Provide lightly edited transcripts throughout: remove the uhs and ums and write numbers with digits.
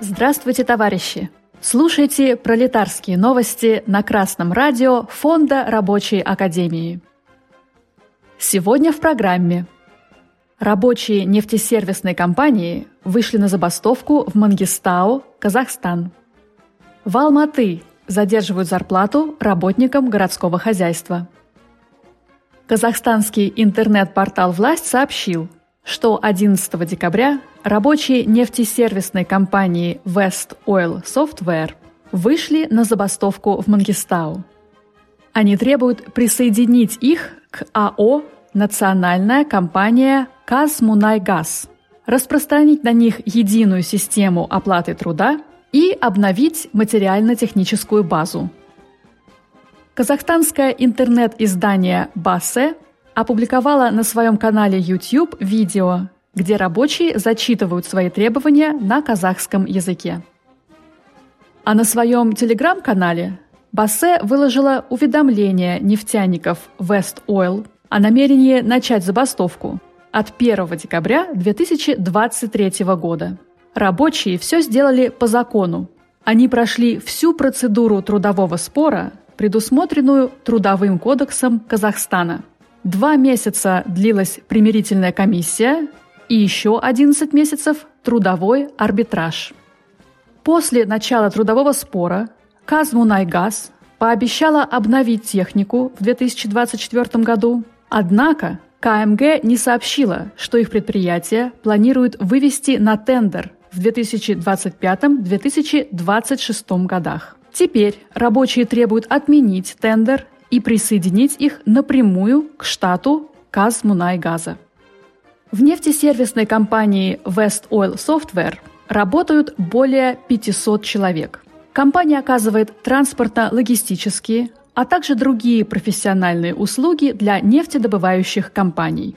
Здравствуйте, товарищи! Слушайте пролетарские новости на Красном радио Фонда Рабочей Академии. Сегодня в программе. Рабочие нефтесервисной компании вышли на забастовку в Мангистау, Казахстан. В Алматы задерживают зарплату работникам городского хозяйства. Казахстанский интернет-портал «Власть» сообщил, что 11 декабря рабочие нефтесервисной компании West Oil Software вышли на забастовку в Мангистау. Они требуют присоединить их к АО «Национальная компания КазМунайГаз», распространить на них единую систему оплаты труда и обновить материально-техническую базу. Казахстанское интернет-издание «Басе» опубликовала на своем канале YouTube видео, где рабочие зачитывают свои требования на казахском языке. А на своем телеграм-канале Басе выложила уведомление нефтяников West Oil о намерении начать забастовку от 1 декабря 2023 года. Рабочие все сделали по закону. Они прошли всю процедуру трудового спора, предусмотренную Трудовым кодексом Казахстана. 2 месяца длилась примирительная комиссия и еще 11 месяцев трудовой арбитраж. После начала трудового спора «КазМунайГаз» пообещала обновить технику в 2024 году, однако КМГ не сообщила, что их предприятие планирует вывести на тендер в 2025-2026 годах. Теперь рабочие требуют отменить тендер и присоединить их напрямую к штату «КазМунайГаза». В нефтесервисной компании West Oil Software работают более 500 человек. Компания оказывает транспортно-логистические, а также другие профессиональные услуги для нефтедобывающих компаний.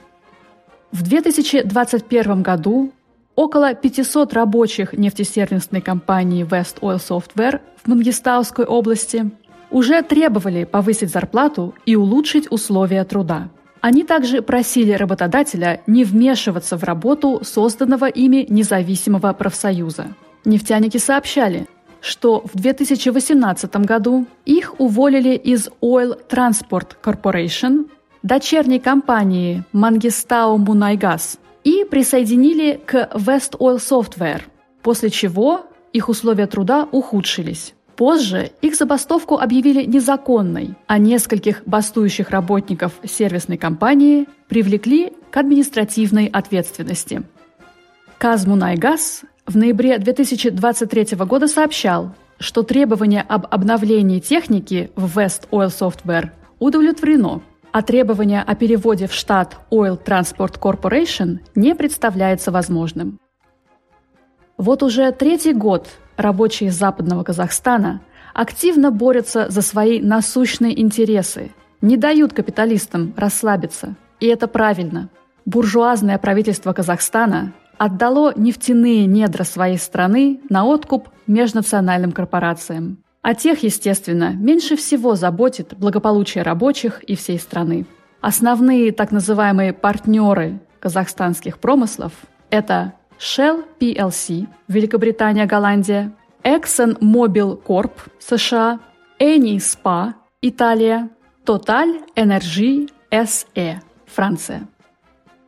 В 2021 году около 500 рабочих нефтесервисной компании West Oil Software в Мангистауской области уже требовали повысить зарплату и улучшить условия труда. Они также просили работодателя не вмешиваться в работу созданного ими независимого профсоюза. Нефтяники сообщали, что в 2018 году их уволили из Oil Transport Corporation, дочерней компании «Мангистаумунайгаз», и присоединили к West Oil Software, после чего их условия труда ухудшились. Позже их забастовку объявили незаконной, а нескольких бастующих работников сервисной компании привлекли к административной ответственности. «КазМунайГаз» в ноябре 2023 года сообщал, что требование об обновлении техники в West Oil Software удовлетворено, а требование о переводе в штат Oil Transport Corporation не представляется возможным. Вот уже третий год рабочие Западного Казахстана активно борются за свои насущные интересы, не дают капиталистам расслабиться. И это правильно. Буржуазное правительство Казахстана отдало нефтяные недра своей страны на откуп межнациональным корпорациям. А тех, естественно, меньше всего заботит благополучие рабочих и всей страны. Основные так называемые партнеры казахстанских промыслов – это Shell PLC, Великобритания, Голландия, Exxon Mobil Corp, США, Eni Spa, Италия, Total Energies SE, Франция.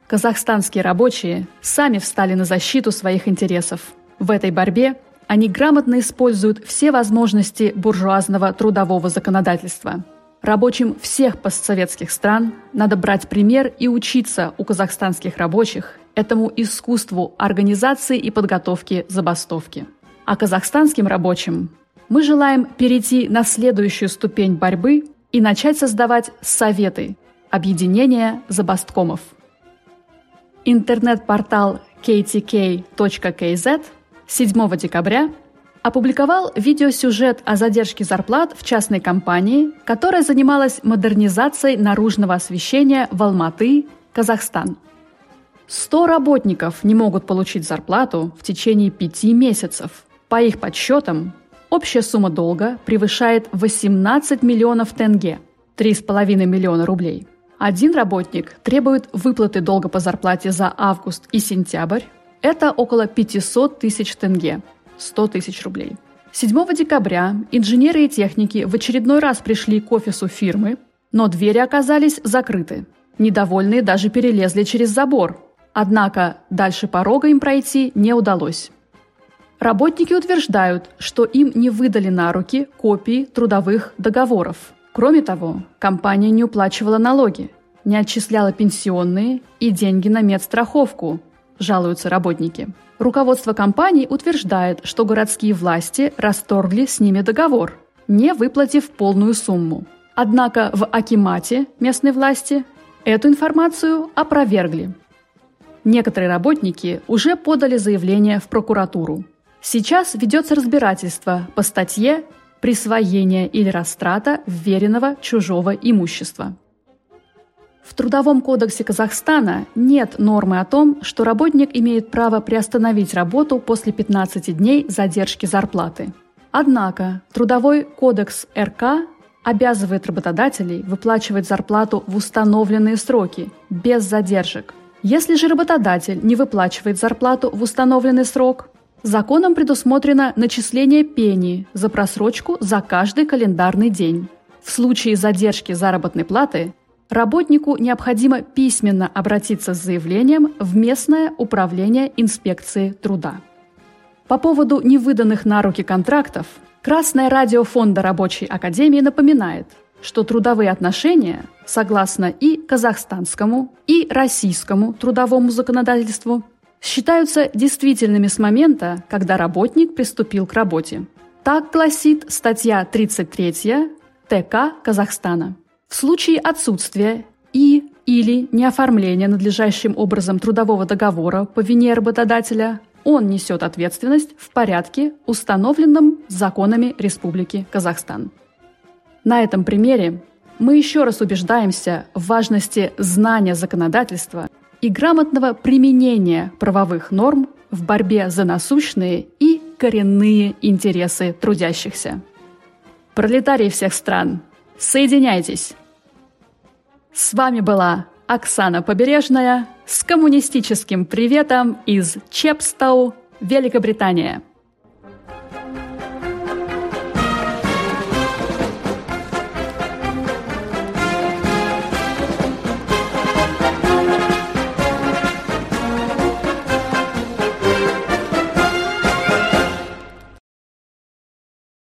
Казахстанские рабочие сами встали на защиту своих интересов. В этой борьбе они грамотно используют все возможности буржуазного трудового законодательства. Рабочим всех постсоветских стран надо брать пример и учиться у казахстанских рабочих этому искусству организации и подготовки забастовки. А казахстанским рабочим мы желаем перейти на следующую ступень борьбы и начать создавать советы, объединения забасткомов. Интернет-портал ktk.kz 7 декабря опубликовал видеосюжет о задержке зарплат в частной компании, которая занималась модернизацией наружного освещения в Алматы, Казахстан. 100 работников не могут получить зарплату в течение 5 месяцев. По их подсчетам, общая сумма долга превышает 18 миллионов тенге, 3,5 миллиона рублей. Один работник требует выплаты долга по зарплате за август и сентябрь. Это около 500 тысяч тенге, 100 тысяч рублей. 7 декабря инженеры и техники в очередной раз пришли к офису фирмы, но двери оказались закрыты. Недовольные даже перелезли через забор. Однако дальше порога им пройти не удалось. Работники утверждают, что им не выдали на руки копии трудовых договоров. Кроме того, компания не уплачивала налоги, не отчисляла пенсионные и деньги на медстраховку, жалуются работники. Руководство компании утверждает, что городские власти расторгли с ними договор, не выплатив полную сумму. Однако в акимате местной власти эту информацию опровергли. Некоторые работники уже подали заявление в прокуратуру. Сейчас ведется разбирательство по статье «Присвоение или растрата вверенного чужого имущества». В Трудовом кодексе Казахстана нет нормы о том, что работник имеет право приостановить работу после 15 дней задержки зарплаты. Однако Трудовой кодекс РК обязывает работодателей выплачивать зарплату в установленные сроки, без задержек. Если же работодатель не выплачивает зарплату в установленный срок, законом предусмотрено начисление пени за просрочку за каждый календарный день. В случае задержки заработной платы работнику необходимо письменно обратиться с заявлением в местное управление инспекции труда. По поводу невыданных на руки контрактов, Красное радио Фонда Рабочей Академии напоминает, что трудовые отношения, согласно и казахстанскому, и российскому трудовому законодательству, считаются действительными с момента, когда работник приступил к работе. Так гласит статья 33 ТК Казахстана. В случае отсутствия и или неоформления надлежащим образом трудового договора по вине работодателя, он несет ответственность в порядке, установленном законами Республики Казахстан. На этом примере мы еще раз убеждаемся в важности знания законодательства и грамотного применения правовых норм в борьбе за насущные и коренные интересы трудящихся. Пролетарии всех стран, соединяйтесь! С вами была Оксана Побережная с коммунистическим приветом из Чепстоу, Великобритания.